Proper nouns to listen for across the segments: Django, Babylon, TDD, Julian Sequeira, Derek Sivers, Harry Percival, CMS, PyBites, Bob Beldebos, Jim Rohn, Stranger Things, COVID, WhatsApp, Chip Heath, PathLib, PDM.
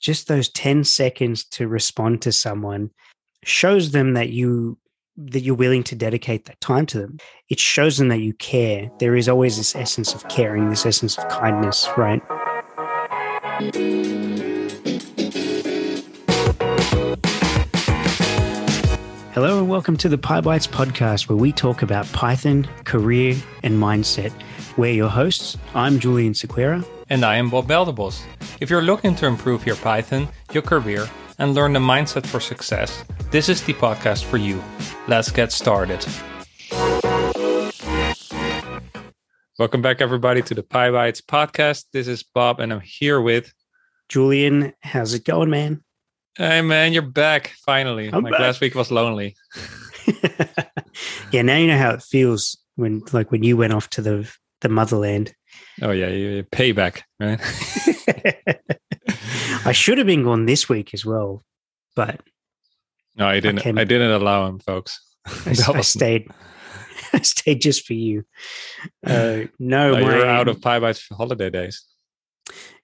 just those 10 seconds to respond to someone shows them that you're willing to dedicate that time to them. It shows them that you care. There is always this essence of caring, this essence of kindness, right? Hello and welcome to the PyBites podcast, where we talk about Python, career, and mindset. We're your hosts. I'm Julian Sequeira. And I am Bob Beldebos. If you're looking to improve your Python, your career, and learn the mindset for success, this is the podcast for you. Let's get started. Welcome back, everybody, to the PyBites podcast. This is Bob, and I'm here with... Julian, how's it going, man? Hey, man, you're back, finally. Last week was lonely. Yeah, now you know how it feels when you went off to the motherland. Oh, yeah, payback, right? I should have been gone this week as well, but... No, I didn't allow him, folks. I stayed just for you. No, you're out of PyBites for holiday days.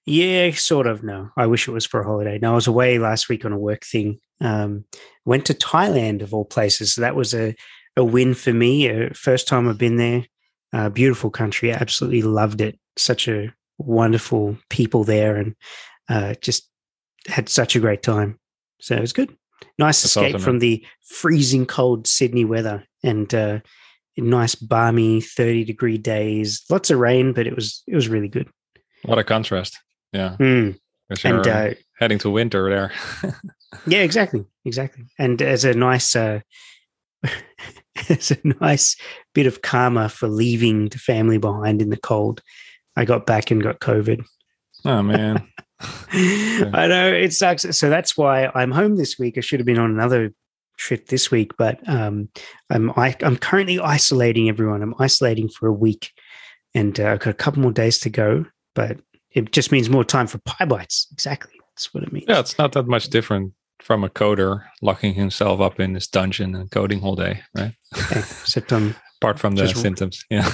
Yeah, sort of. No, I wish it was for a holiday. No, I was away last week on a work thing. Went to Thailand, of all places. So that was a win for me. First time I've been there. Beautiful country. I absolutely loved it. Such a wonderful people there, and just had such a great time. So it was good. Nice escape from the freezing cold Sydney weather, and nice balmy 30-degree days. Lots of rain, but it was really good. What a contrast! Yeah, and heading to winter there. Yeah, exactly. And as a nice, bit of karma for leaving the family behind in the cold, I got back and got COVID. Oh man. I know, it sucks. So that's why I'm home this week. I should have been on another trip this week, but I'm currently isolating everyone. I'm isolating for a week, and I've got a couple more days to go, but it just means more time for PyBites. Exactly. That's what it means. Yeah, it's not that much different from a coder locking himself up in his dungeon and coding all day, right? Okay. Except apart from the symptoms, yeah.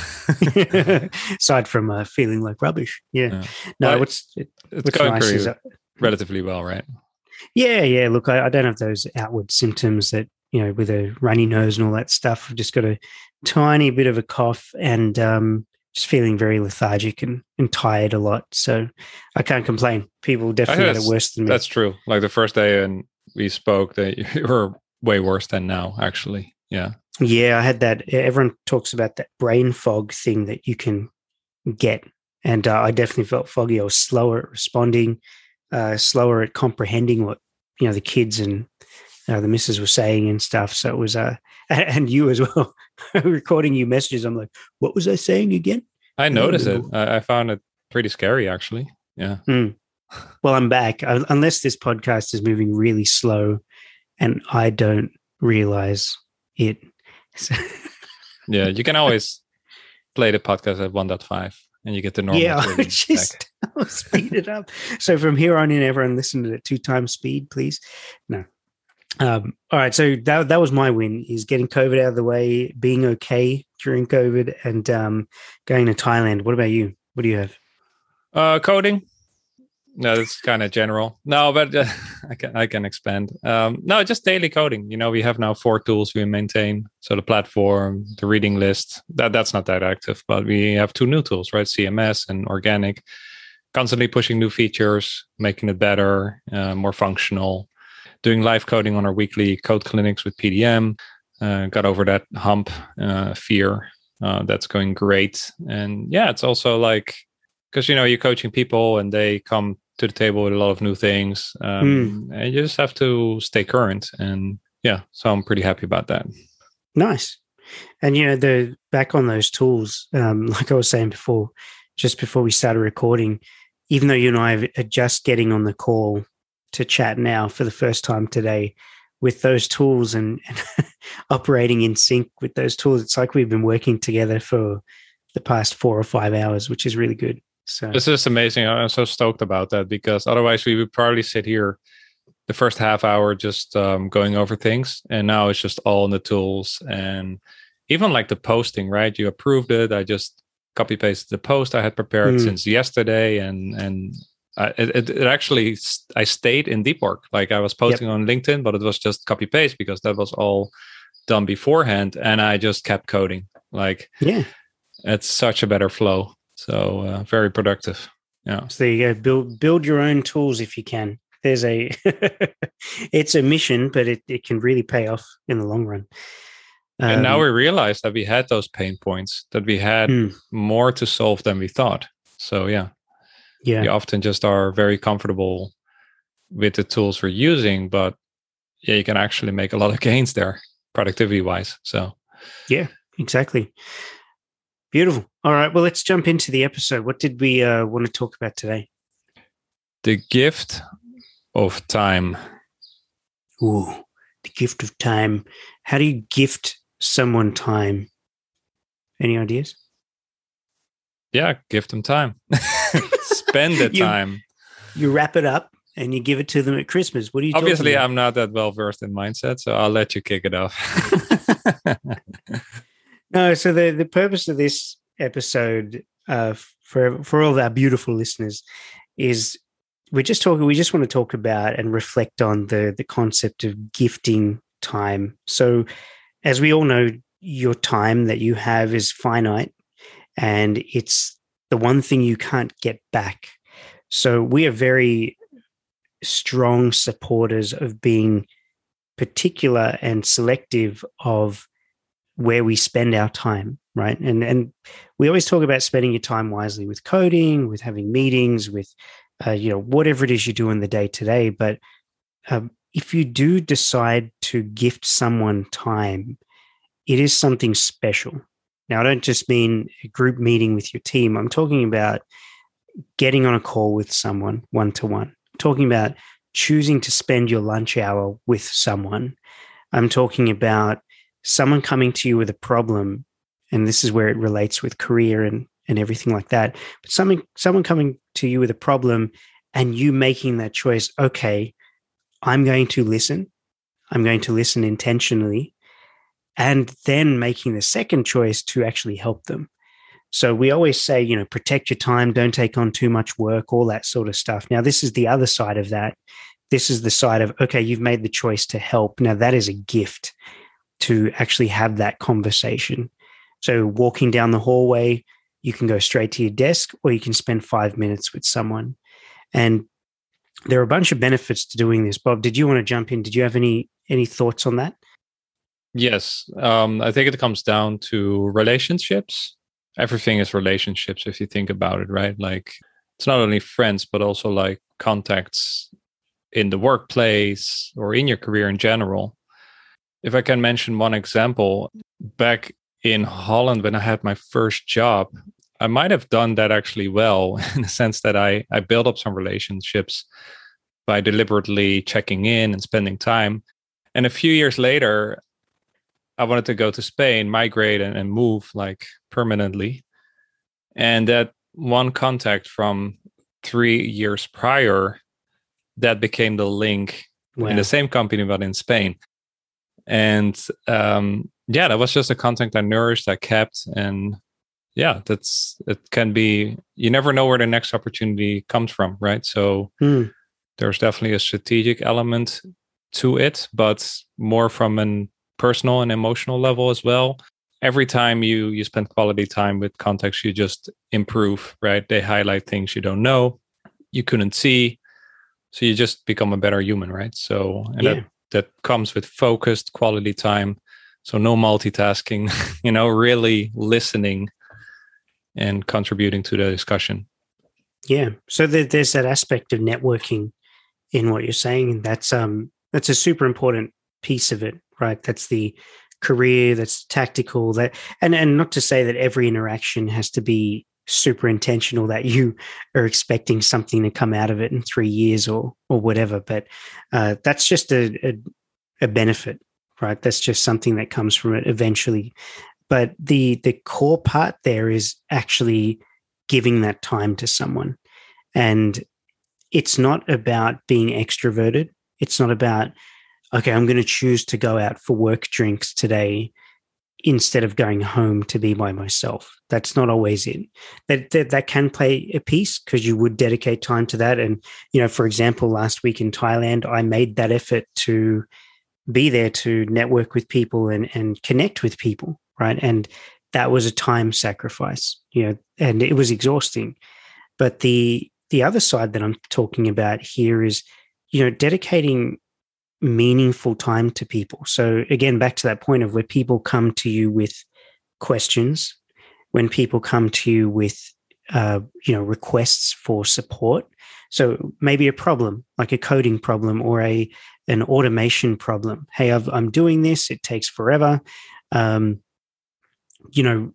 Aside from feeling like rubbish, yeah. No, well, it's going nice is relatively well, right? Yeah. Look, I don't have those outward symptoms that, with a runny nose and all that stuff. I've just got a tiny bit of a cough, and just feeling very lethargic and tired a lot. So I can't complain. People definitely had it worse than me. That's true. Like the first day and we spoke, that you were way worse than now, actually. Yeah. Yeah, I had that. Everyone talks about that brain fog thing that you can get. And I definitely felt foggy. I was slower at responding, slower at comprehending what, the kids and the missus were saying and stuff. So it was, and you as well, recording you messages. I'm like, what was I saying again? I noticed it. I found it pretty scary, actually. Yeah. Mm. Well, I'm back. Unless this podcast is moving really slow and I don't realize it. Yeah, you can always play the podcast at 1.5 and you get the normal. Yeah, I'll speed it up. So from here on in, everyone listen to it 2x speed, please. No. All right, so that was my win, is getting COVID out of the way, being okay during COVID, and going to Thailand. What about you? What do you have? Coding. No, that's kind of general. No, but I can expand. No, just daily coding. We have now 4 tools we maintain. So the platform, the reading list, that's not that active, but we have 2 new tools, right? CMS and Organic. Constantly pushing new features, making it better, more functional. Doing live coding on our weekly code clinics with PDM. Got over that hump, fear. That's going great. And yeah, it's also like, because, you're coaching people and they come to the table with a lot of new things. And you just have to stay current. And yeah, so I'm pretty happy about that. Nice. And, back on those tools, like I was saying before, just before we started recording, even though you and I are just getting on the call to chat now for the first time today, with those tools and operating in sync with those tools, it's like we've been working together for the past 4 or 5 hours, which is really good. So this is amazing. I'm so stoked about that, because otherwise we would probably sit here the first half hour just going over things, and now it's just all in the tools. And even like the posting, right? You approved it. I just copy pasted the post I had prepared since yesterday, and I stayed in deep work. Like I was posting on LinkedIn, but it was just copy paste because that was all done beforehand, and I just kept coding. Like, it's such a better flow. So very productive. Yeah. So there you go. Build your own tools if you can. There's a it's a mission, but it can really pay off in the long run. And now we realize that we had those pain points, that we had more to solve than we thought. So we often just are very comfortable with the tools we're using, but you can actually make a lot of gains there, productivity wise. So yeah, exactly. Beautiful. All right. Well, let's jump into the episode. What did we want to talk about today? The gift of time. Ooh, the gift of time. How do you gift someone time? Any ideas? Yeah, gift them time. Spend the time. You wrap it up and you give it to them at Christmas. What do you? Obviously, I'm not that well versed in mindset, so I'll let you kick it off. No, so the purpose of this episode for all of our beautiful listeners is we just want to talk about and reflect on the concept of gifting time. So as we all know, your time that you have is finite, and it's the one thing you can't get back. So we are very strong supporters of being particular and selective of where we spend our time, right? And we always talk about spending your time wisely with coding, with having meetings, with whatever it is you do in the day today. But if you do decide to gift someone time, it is something special. Now, I don't just mean a group meeting with your team. I'm talking about getting on a call with someone one-to-one. I'm talking about choosing to spend your lunch hour with someone. I'm talking about someone coming to you with a problem, and this is where it relates with career and everything like that, but someone coming to you with a problem and you making that choice, okay, I'm going to listen. I'm going to listen intentionally, and then making the second choice to actually help them. So we always say, protect your time, don't take on too much work, all that sort of stuff. Now, this is the other side of that. This is the side of, okay, you've made the choice to help. Now, that is a gift to actually have that conversation. So walking down the hallway, you can go straight to your desk, or you can spend 5 minutes with someone. And there are a bunch of benefits to doing this. Bob, did you want to jump in? Did you have any thoughts on that? Yes. I think it comes down to relationships. Everything is relationships if you think about it, right? Like, it's not only friends, but also like contacts in the workplace or in your career in general. If I can mention one example, back in Holland when I had my first job, I might have done that actually well in the sense that I built up some relationships by deliberately checking in and spending time. And a few years later, I wanted to go to Spain, migrate and move like permanently. And that one contact from 3 years prior, that became the link in the same company, but in Spain. And that was just a contact I nourished, I kept. And it can be, you never know where the next opportunity comes from, right? So there's definitely a strategic element to it, but more from an personal and emotional level as well. Every time you spend quality time with contacts, you just improve, right? They highlight things you don't know, you couldn't see. So you just become a better human, right? So that comes with focused quality time. So no multitasking, really listening and contributing to the discussion. Yeah. So there's that aspect of networking in what you're saying. That's a super important piece of it, right? That's the career, that's tactical, and not to say that every interaction has to be super intentional, that you are expecting something to come out of it in 3 years or whatever, but that's just a benefit, right? That's just something that comes from it eventually. But the core part there is actually giving that time to someone. And it's not about being extroverted. It's not about, okay, I'm going to choose to go out for work drinks today. instead of going home to be by myself. That's not always it. That can play a piece because you would dedicate time to that. And, you know, for example, last week in Thailand, I made that effort to be there to network with people and connect with people, right? And that was a time sacrifice, you know, and it was exhausting. But the other side that I'm talking about here is, you know, dedicating meaningful time to people. So again, back to that point of where people come to you with questions, when people come to you with, you know, requests for support. So maybe a problem, like a coding problem or an automation problem. Hey, I'm doing this. It takes forever. You know,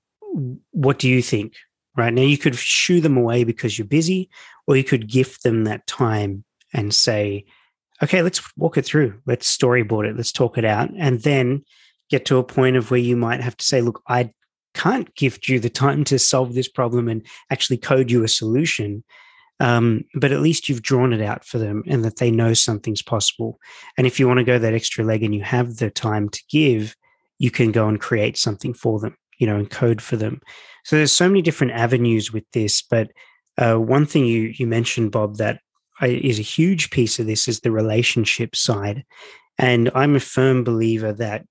what do you think? Right now, you could shoo them away because you're busy, or you could gift them that time and say, okay, let's walk it through. Let's storyboard it. Let's talk it out. And then get to a point of where you might have to say, look, I can't gift you the time to solve this problem and actually code you a solution. But at least you've drawn it out for them and that they know something's possible. And if you want to go that extra leg and you have the time to give, you can go and create something for them, you know, and code for them. So there's so many different avenues with this. But one thing you mentioned, Bob, that is a huge piece of this is the relationship side. And I'm a firm believer that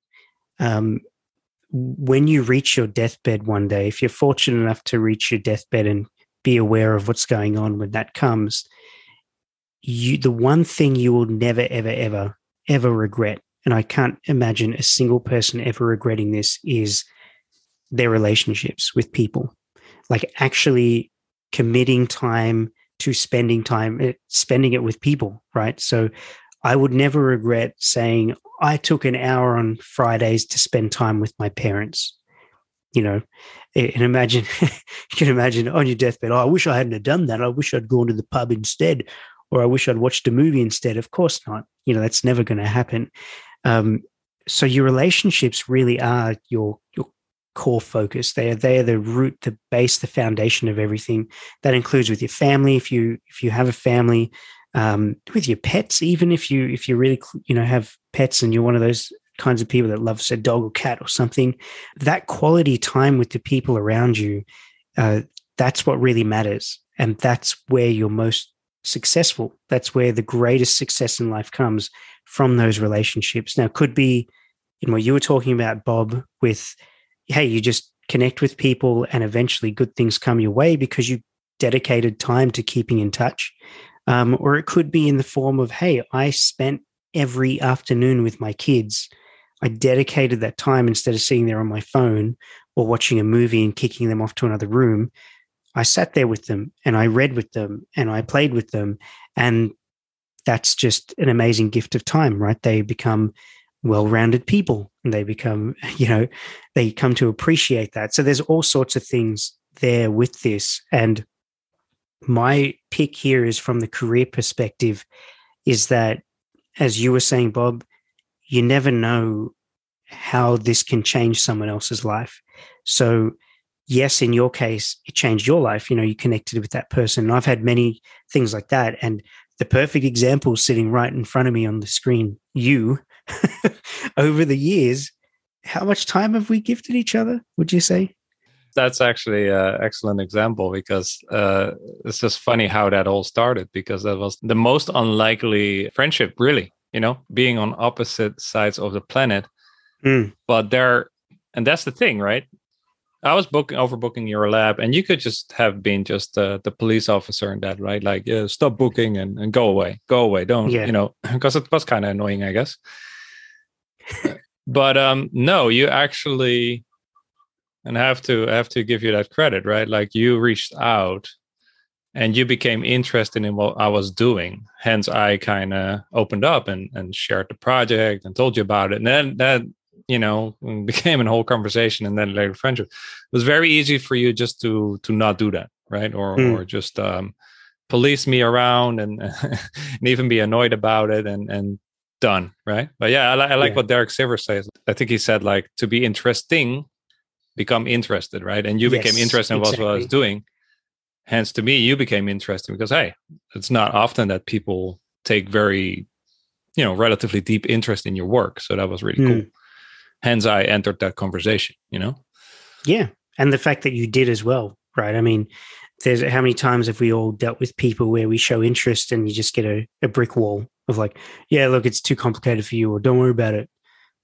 when you reach your deathbed one day, if you're fortunate enough to reach your deathbed and be aware of what's going on when that comes, the one thing you will never, ever, ever, ever regret, and I can't imagine a single person ever regretting this, is their relationships with people. Like actually committing time to spending it with people, right? So I would never regret saying I took an hour on Fridays to spend time with my parents, you know, and imagine, you can imagine on your deathbed, oh, I wish I hadn't have done that. I wish I'd gone to the pub instead, or I wish I'd watched a movie instead. Of course not. You know, that's never going to happen. So your relationships really are your core focus. They are the root, the base, the foundation of everything. That includes with your family, if you have a family, with your pets, even if you really, you know, have pets and you're one of those kinds of people that loves a dog or cat or something. That quality time with the people around you, that's what really matters, and that's where you're most successful. That's where the greatest success in life comes from, those relationships. Now, it could be in what you were talking about, Bob, with, hey, you just connect with people and eventually good things come your way because you dedicated time to keeping in touch. Or it could be in the form of, hey, I spent every afternoon with my kids. I dedicated that time instead of sitting there on my phone or watching a movie and kicking them off to another room. I sat there with them and I read with them and I played with them. And that's just an amazing gift of time, right? They become well-rounded people, and they become, you know, they come to appreciate that. So there's all sorts of things there with this. And my pick here is from the career perspective is that, as you were saying, Bob, you never know how this can change someone else's life. So yes, in your case, it changed your life. You know, you connected with that person. And I've had many things like that. And the perfect example sitting right in front of me on the screen, you, over the years, how much time have we gifted each other, would you say? That's actually an excellent example, because it's just funny how that all started, because that was the most unlikely friendship, really, you know, being on opposite sides of the planet. Mm. But and that's the thing, right? I was overbooking your lab, and you could just have been just the police officer in that, right? Like, yeah, stop booking and go away. Don't, yeah. You know, because it was kind of annoying, I guess. But no, you actually, and I have to give you that credit, right? Like, you reached out and you became interested in what I was doing. Hence, I kind of opened up and shared the project and told you about it. And then that, you know, became a whole conversation, and then later friendship. It was very easy for you just to not do that, right? Or just police me around and even be annoyed about it and done, right? But yeah, I like what Derek Sivers says. I think he said, like, to be interesting, become interested, right? And you became interested in what I was doing. Hence, to me, you became interested because, hey, it's not often that people take very, you know, relatively deep interest in your work. So that was really cool. Hence, I entered that conversation, you know? Yeah. And the fact that you did as well, right? I mean, there's how many times have we all dealt with people where we show interest and you just get a brick wall of like, yeah, look, it's too complicated for you, or don't worry about it,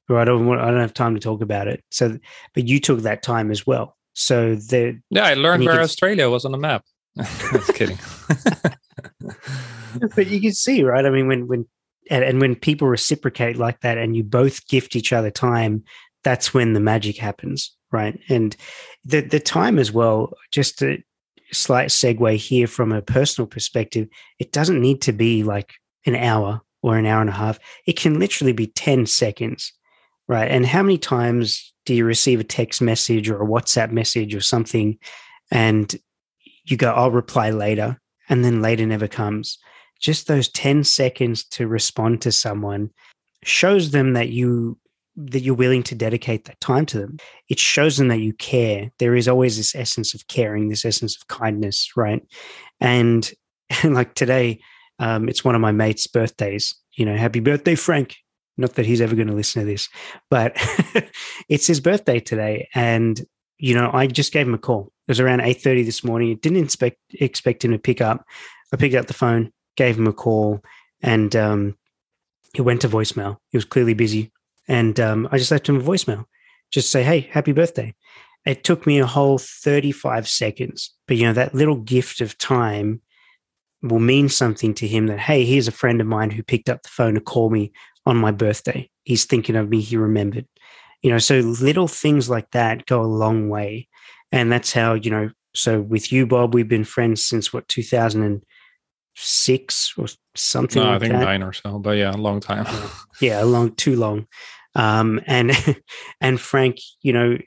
or I don't have time to talk about it. So, but you took that time as well. So the I learned where Australia was on the map. Just kidding. But you can see, right? I mean, when people reciprocate like that, and you both gift each other time, that's when the magic happens, right? And the time as well, just a slight segue here from a personal perspective, it doesn't need to be like an hour or an hour and a half. It can literally be 10 seconds, right? And how many times do you receive a text message or a WhatsApp message or something, and you go, I'll reply later, and then later never comes? Just those 10 seconds to respond to someone shows them that you're willing to dedicate that time to them. It shows them that you care. There is always this essence of caring, this essence of kindness, right? And like today, it's one of my mates' birthdays. You know, happy birthday, Frank. Not that he's ever going to listen to this, but it's his birthday today. And, you know, I just gave him a call. It was around 8:30 this morning. I didn't expect him to pick up. I picked up the phone, gave him a call, and he went to voicemail. He was clearly busy. And I just left him a voicemail, just say, hey, happy birthday. It took me a whole 35 seconds. But, you know, that little gift of time will mean something to him that, hey, here's a friend of mine who picked up the phone to call me on my birthday. He's thinking of me. He remembered. You know, so little things like that go a long way. And that's how, you know, so with you, Bob, we've been friends since, what, 2006 or something like that? No, I think 9 or so, but yeah, a long time. Yeah, too long. And Frank, you know,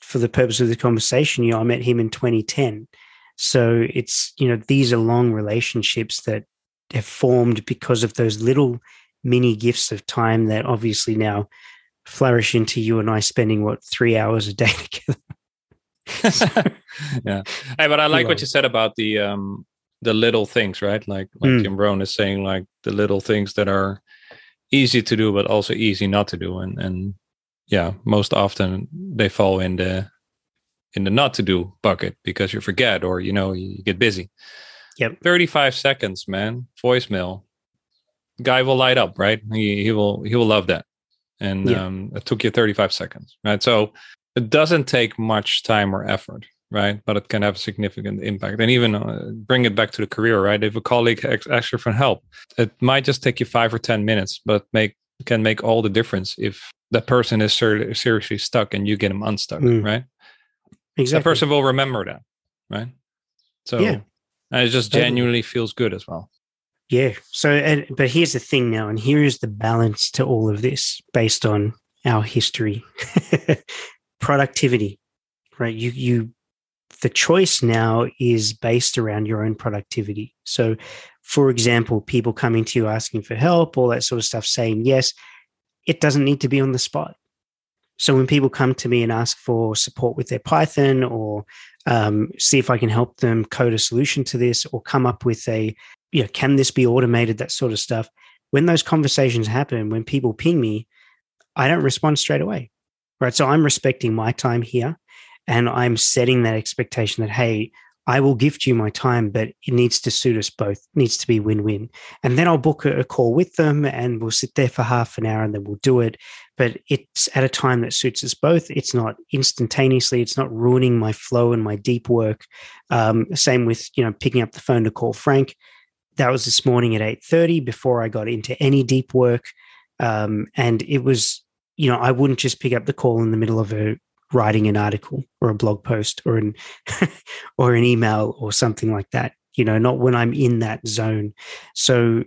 for the purpose of the conversation, you know, I met him in 2010. So it's, you know, these are long relationships that have formed because of those little mini gifts of time that obviously now flourish into you and I spending, what, 3 hours a day together. Yeah. Hey, but I like what you said about the little things, right? Like Jim Rohn is saying, like the little things that are easy to do, but also easy not to do. And yeah, most often they fall in the not to do bucket because you forget, or, you know, you get busy. Yep. 35 seconds, man. Voicemail. Guy will light up, right? He will love that. And yeah. It took you 35 seconds, right? So it doesn't take much time or effort. Right, but it can have a significant impact. And even bring it back to the career, right? If a colleague asks you for help, it might just take you 5 or 10 minutes, but can make all the difference if that person is seriously stuck and you get them unstuck, right? Exactly. That person will remember that, right? So yeah. And it just genuinely feels good as well. Yeah. So, but here's the thing now, and here is the balance to all of this based on our history. Productivity, right? The choice now is based around your own productivity. So, for example, people coming to you asking for help, all that sort of stuff, saying yes, it doesn't need to be on the spot. So when people come to me and ask for support with their Python, or see if I can help them code a solution to this, or come up with a, you know, can this be automated, that sort of stuff. When those conversations happen, when people ping me, I don't respond straight away, right? So I'm respecting my time here. And I'm setting that expectation that, hey, I will gift you my time, but it needs to suit us both. It needs to be win-win. And then I'll book a call with them and we'll sit there for half an hour and then we'll do it. But it's at a time that suits us both. It's not instantaneously. It's not ruining my flow and my deep work. Same with, you know, picking up the phone to call Frank. That was this morning at 8:30 before I got into any deep work. And it was, you know, I wouldn't just pick up the call in the middle of a writing an article or a blog post or an email or something like that, you know, not when I'm in that zone. So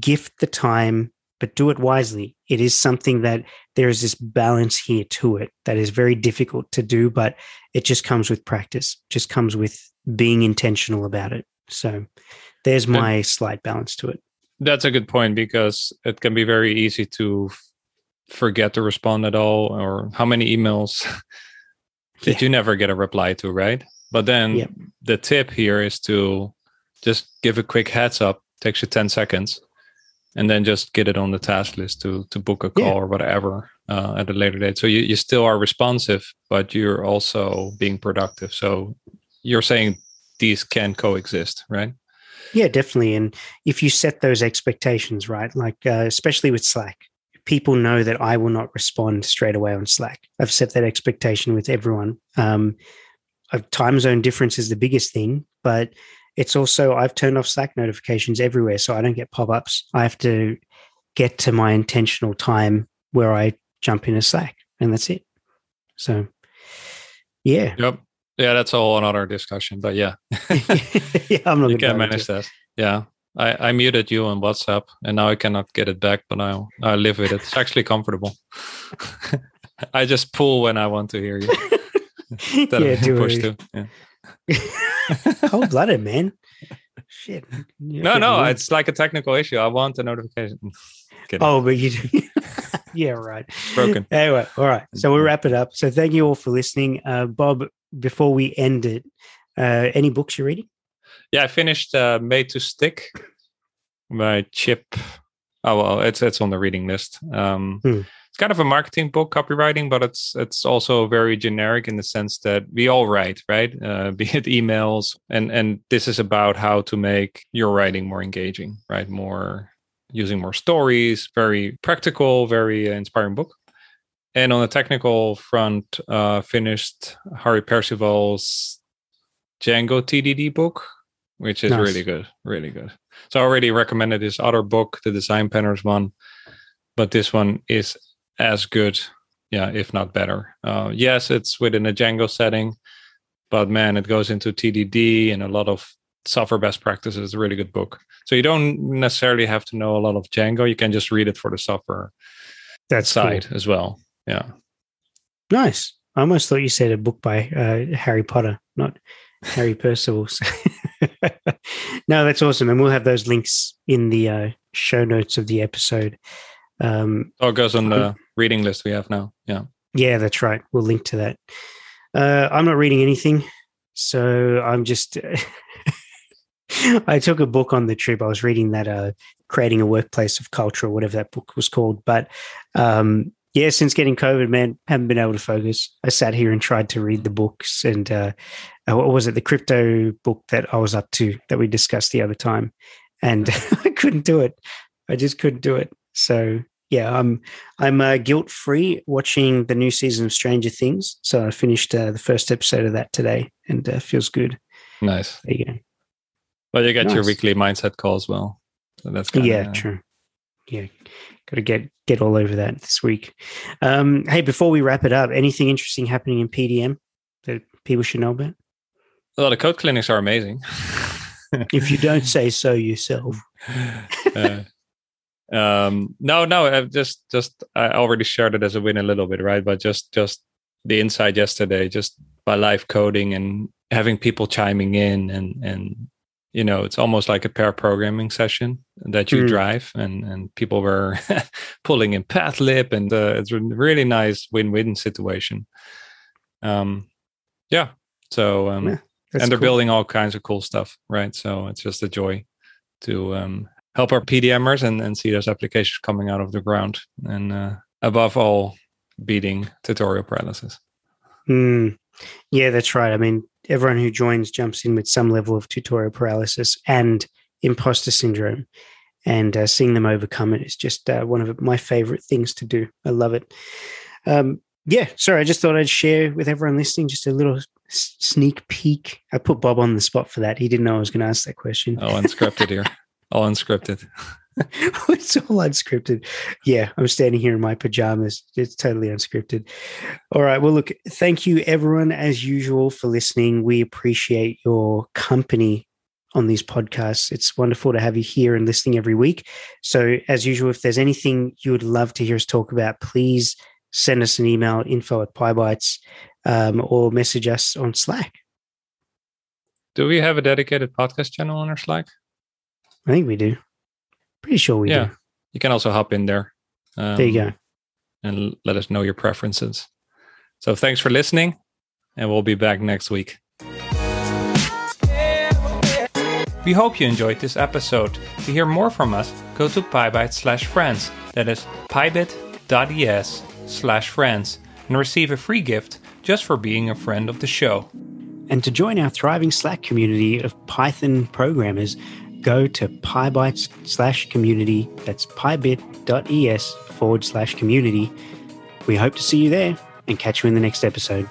gift the time, but do it wisely. It is something that there is this balance here to it that is very difficult to do, but it just comes with practice, just comes with being intentional about it. So there's my slight balance to it. That's a good point, because it can be very easy to forget to respond at all, or how many emails did you never get a reply to, right? But then the tip here is to just give a quick heads up, takes you 10 seconds, and then just get it on the task list to book a call or whatever at a later date. So you still are responsive, but you're also being productive. So you're saying these can coexist, right? Yeah, definitely. And if you set those expectations, right, like especially with Slack, people know that I will not respond straight away on Slack. I've set that expectation with everyone. Time zone difference is the biggest thing, but it's also I've turned off Slack notifications everywhere, so I don't get pop-ups. I have to get to my intentional time where I jump into Slack, and that's it. So, yeah. Yep. Yeah, that's all another discussion, but yeah. Yeah, I'm not. You can manage that. Yeah. I muted you on WhatsApp, and now I cannot get it back, but I live with it. It's actually comfortable. I just pull when I want to hear you. Yeah, do push to. Yeah. Cold-blooded, man. Shit. No, it's like a technical issue. I want a notification. Oh, but you do. Yeah, right. Broken. Anyway, all right. So we'll wrap it up. So thank you all for listening. Bob, before we end it, any books you're reading? Yeah, I finished Made to Stick by Chip. Oh, well, it's on the reading list. It's kind of a marketing book, copywriting, but it's also very generic in the sense that we all write, right? Be it emails. And this is about how to make your writing more engaging, right? More using more stories, very practical, very inspiring book. And on the technical front, finished Harry Percival's Django TDD book, which is nice. really good. So I already recommended this other book, the Design Penners one, but this one is as good, yeah, if not better. Yes, it's within a Django setting, but man, it goes into TDD and a lot of software best practices. It's a really good book. So you don't necessarily have to know a lot of Django. You can just read it for the software side as well. Yeah. Nice. I almost thought you said a book by Harry Potter, not Harry Percival. No, that's awesome. And we'll have those links in the show notes of the episode. It goes on the reading list we have now. Yeah. Yeah, that's right. We'll link to that. I'm not reading anything. So I'm just... I took a book on the trip. I was reading that Creating a Workplace of Culture or whatever that book was called. But yeah, since getting COVID, man, haven't been able to focus. I sat here and tried to read the books and what was it? The crypto book that I was up to that we discussed the other time. And I couldn't do it. I just couldn't do it. So yeah, I'm guilt-free watching the new season of Stranger Things. So I finished the first episode of that today and feels good. Nice. There you go. Well, you get your weekly mindset call as well. So that's kinda, true. Yeah, got to get all over that this week. Hey, before we wrap it up, anything interesting happening in PDM that people should know about? Well, the code clinics are amazing. If you don't say so yourself. No. I've just I already shared it as a win a little bit, right? But just the insight yesterday, just by live coding and having people chiming in and. You know, it's almost like a pair programming session that you drive and people were pulling in PathLib and it's a really nice win-win situation. And they're building all kinds of cool stuff, right? So it's just a joy to help our PDMers and see those applications coming out of the ground and above all, beating tutorial paralysis. Yeah, that's right. I mean, everyone who joins jumps in with some level of tutorial paralysis and imposter syndrome, and seeing them overcome it is just one of my favorite things to do. I love it. Sorry, I just thought I'd share with everyone listening just a little sneak peek. I put Bob on the spot for that. He didn't know I was going to ask that question. Oh, unscripted here. All unscripted. It's all unscripted. Yeah, I'm standing here in my pajamas. It's totally unscripted. All right. Well, look, thank you everyone as usual for listening. We appreciate your company on these podcasts. It's wonderful to have you here and listening every week. So as usual, if there's anything you would love to hear us talk about, please send us an email, info@PyBites, or message us on Slack. Do we have a dedicated podcast channel on our Slack? I think we do. Pretty sure we do. You can also hop in there. There you go. And let us know your preferences. So thanks for listening, and we'll be back next week. We hope you enjoyed this episode. To hear more from us, go to pybytes/friends, that is pybit.es/friends, and receive a free gift just for being a friend of the show. And to join our thriving Slack community of Python programmers, go to pybytes/community, that's pybit.es/community. We hope to see you there and catch you in the next episode.